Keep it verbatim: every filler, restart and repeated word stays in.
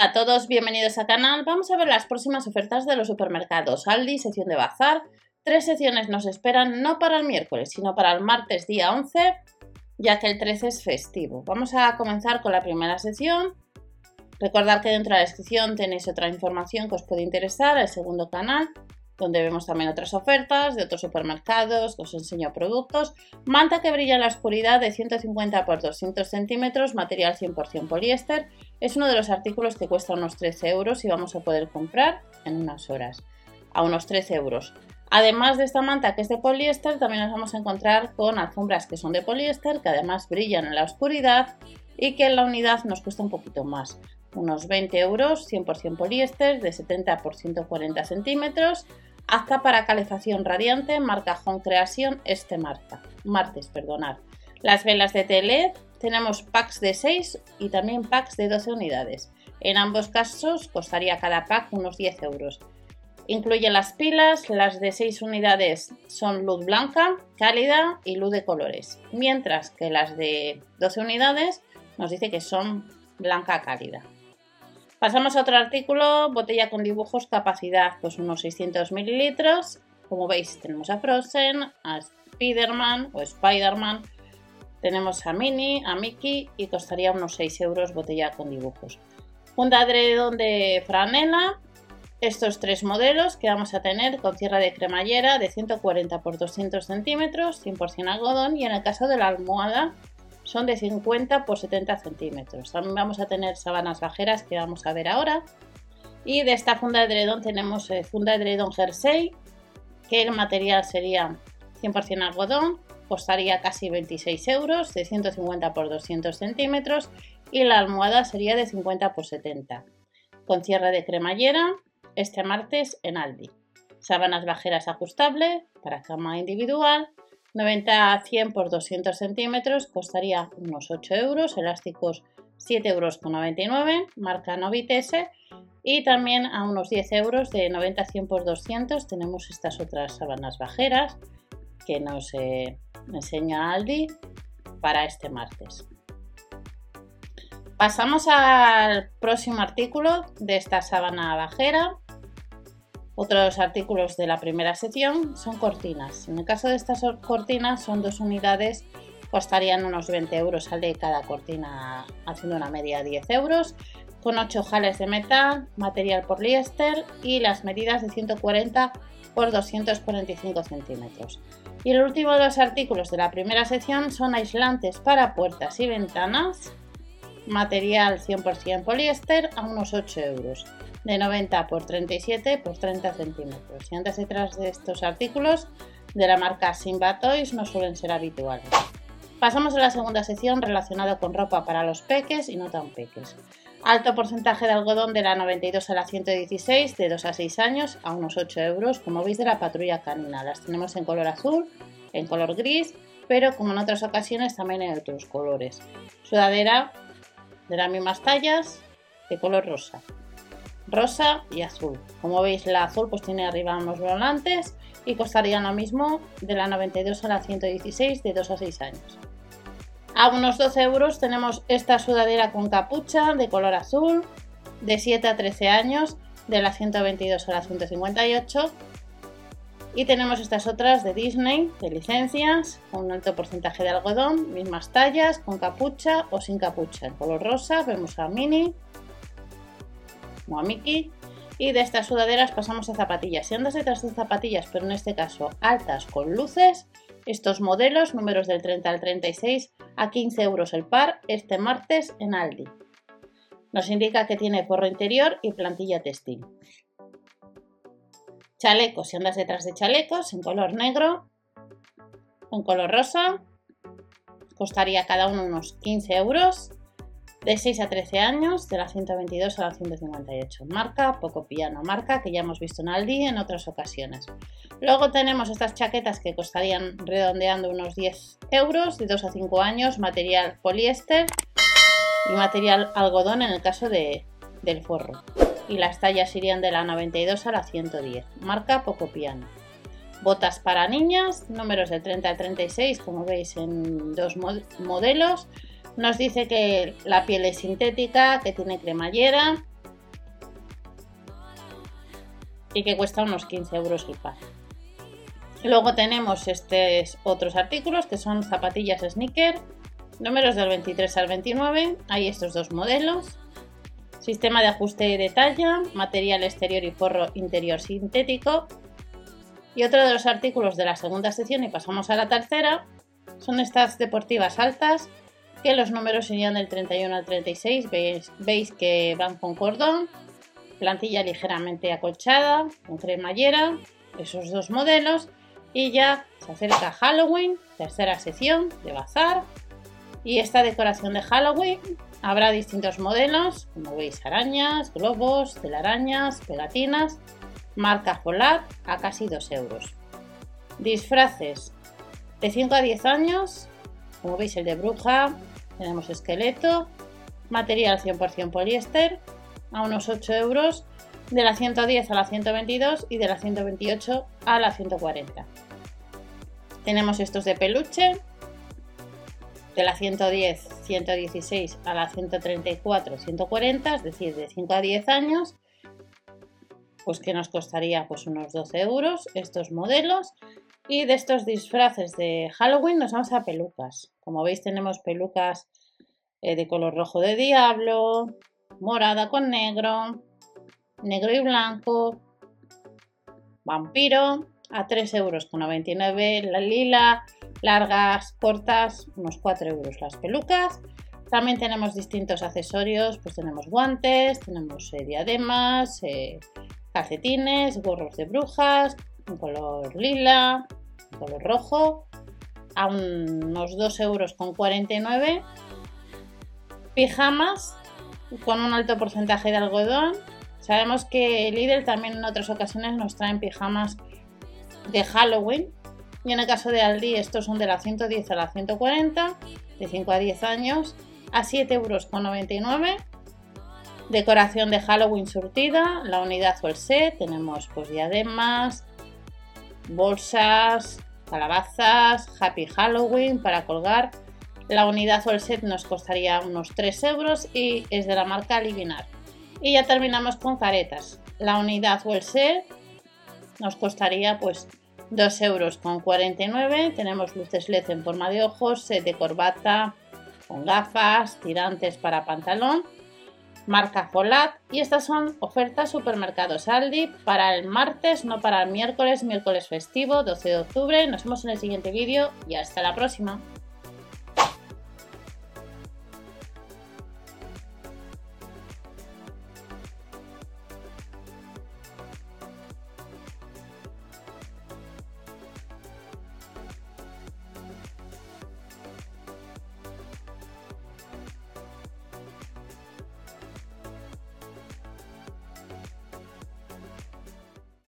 A todos, bienvenidos al canal. Vamos a ver las próximas ofertas de los supermercados Aldi, sección de bazar. Tres secciones nos esperan, no para el miércoles, sino para el martes día once, ya que el trece es festivo. Vamos a comenzar con la primera sección. Recordad que dentro de la descripción tenéis otra información que os puede interesar, el segundo canal, donde vemos también otras ofertas de otros supermercados, os enseño productos. Manta que brilla en la oscuridad de ciento cincuenta por doscientos centímetros, material cien por cien poliéster. Es uno de los artículos que cuesta unos trece euros y vamos a poder comprar en unas horas, a unos trece euros. Además de esta manta que es de poliéster, también nos vamos a encontrar con alfombras que son de poliéster, que además brillan en la oscuridad y que en la unidad nos cuesta un poquito más. Unos veinte euros, cien por cien poliéster, de setenta por ciento cuarenta centímetros. Hasta para calefacción radiante, marca Home Creación, este marca, martes, perdonad. Las velas de T L E D, tenemos packs de seis y también packs de doce unidades. En ambos casos costaría cada pack unos diez euros. Incluye las pilas, las de seis unidades son luz blanca, cálida y luz de colores. Mientras que las de doce unidades nos dice que son blanca cálida. Pasamos a otro artículo, botella con dibujos, capacidad pues unos seiscientos mililitros. Como veis tenemos a Frozen, a Spiderman o Spiderman, tenemos a Minnie, a Mickey y costaría unos seis euros botella con dibujos. Un edredón de franela, estos tres modelos que vamos a tener con cierre de cremallera de ciento cuarenta por doscientos centímetros, cien por cien algodón y en el caso de la almohada son de cincuenta por setenta centímetros. También vamos a tener sábanas bajeras que vamos a ver ahora. Y de esta funda de edredón tenemos eh, funda de edredón jersey, que el material sería cien por cien algodón, costaría casi veintiséis euros, de ciento cincuenta por doscientos centímetros. Y la almohada sería de cincuenta por setenta. Con cierre de cremallera, este martes en Aldi. Sábanas bajeras ajustables para cama individual. noventa a cien por doscientos centímetros, costaría unos ocho euros, elásticos siete euros con noventa y nueve, marca Novitese, y también a unos diez euros de noventa a cien por doscientos tenemos estas otras sábanas bajeras que nos eh, enseña Aldi para este martes. Pasamos al próximo artículo de esta sábana bajera. Otros artículos de la primera sección son cortinas. En el caso de estas cortinas son dos unidades, costarían unos veinte euros, sale cada cortina haciendo una media de diez euros, con ocho ojales de metal, material poliéster y las medidas de ciento cuarenta por doscientos cuarenta y cinco centímetros. Y el último de los artículos de la primera sección son aislantes para puertas y ventanas, material cien por cien poliéster a unos ocho euros. De noventa por treinta y siete por treinta centímetros. Y antes detrás de estos artículos de la marca Simba Toys no suelen ser habituales. Pasamos a la segunda sección relacionada con ropa para los peques y no tan peques. Alto porcentaje de algodón de la noventa y dos a la ciento dieciséis, de dos a seis años, a unos ocho euros, como veis de la Patrulla Canina. Las tenemos en color azul, en color gris, pero como en otras ocasiones también en otros colores. Sudadera de las mismas tallas, de color rosa. Rosa y azul. Como veis la azul pues tiene arriba unos volantes y costaría lo mismo de la noventa y dos a la ciento dieciséis de dos a seis años. A unos doce euros tenemos esta sudadera con capucha de color azul de siete a trece años de la ciento veintidós a la ciento cincuenta y ocho y tenemos estas otras de Disney de licencias con un alto porcentaje de algodón, mismas tallas, con capucha o sin capucha. En color rosa vemos a Minnie, a Mickey, y de estas sudaderas pasamos a zapatillas. Si andas detrás de zapatillas, pero en este caso altas con luces, estos modelos, números del treinta al treinta y seis, a quince euros el par, este martes en Aldi. Nos indica que tiene forro interior y plantilla textil. Chalecos, si andas detrás de chalecos, en color negro, en color rosa, costaría cada uno unos quince euros. De seis a trece años, de la ciento veintidós a la ciento cincuenta y ocho, marca Pocopiano, marca que ya hemos visto en Aldi en otras ocasiones. Luego tenemos estas chaquetas que costarían redondeando unos diez euros, de dos a cinco años, material poliéster y material algodón en el caso de, del forro. Y las tallas irían de la noventa y dos a la ciento diez, marca Pocopiano. Botas para niñas, números de treinta al treinta y seis, como veis en dos mod- modelos. Nos dice que la piel es sintética, que tiene cremallera, aquí que cuesta unos quince euros el par. Luego tenemos estos otros artículos que son zapatillas sneaker, números del veintitrés al veintinueve, hay estos dos modelos, sistema de ajuste de talla, material exterior y forro interior sintético. Y otro de los artículos de la segunda sección, y pasamos a la tercera, son estas deportivas altas, que los números serían del treinta y uno al treinta y seis, veis, veis que van con cordón, plantilla ligeramente acolchada, con cremallera, esos dos modelos. Y ya se acerca Halloween, tercera sección de bazar, y esta decoración de Halloween habrá distintos modelos, como veis, arañas, globos, telarañas, pegatinas, marca FOLAT a casi dos euros. Disfraces de cinco a diez años, como veis el de bruja, tenemos esqueleto, material cien por cien poliéster a unos ocho euros, de la ciento diez a la ciento veintidós y de la ciento veintiocho a la ciento cuarenta. Tenemos estos de peluche, de la ciento diez, ciento dieciséis a la ciento treinta y cuatro, ciento cuarenta, es decir, de cinco a diez años, pues que nos costaría pues unos doce euros estos modelos. Y de estos disfraces de Halloween nos vamos a pelucas. Como veis tenemos pelucas eh, de color rojo de diablo, morada con negro, negro y blanco, vampiro a tres euros con noventa y nueve, la lila, largas, cortas, unos cuatro euros las pelucas. También tenemos distintos accesorios, pues tenemos guantes, tenemos eh, diademas, eh, calcetines, gorros de brujas, un color lila, un color rojo, a unos dos euros con cuarenta y nueve, pijamas con un alto porcentaje de algodón. Sabemos que Lidl también en otras ocasiones nos traen pijamas de Halloween, y en el caso de Aldi estos son de la ciento diez a la ciento cuarenta, de cinco a diez años, a siete euros con noventa y nueve. Decoración de Halloween surtida, la unidad o el set, tenemos pues diademas, bolsas, calabazas, Happy Halloween para colgar. La unidad o el set nos costaría unos tres euros y es de la marca Livinar. Y ya terminamos con caretas. La unidad o el set nos costaría pues dos euros con cuarenta y nueve. Tenemos luces L E D en forma de ojos, set de corbata con gafas, tirantes para pantalón, marca FOLAT. Y estas son ofertas supermercados ALDI para el martes, no para el miércoles, miércoles festivo, doce de octubre. Nos vemos en el siguiente vídeo y hasta la próxima.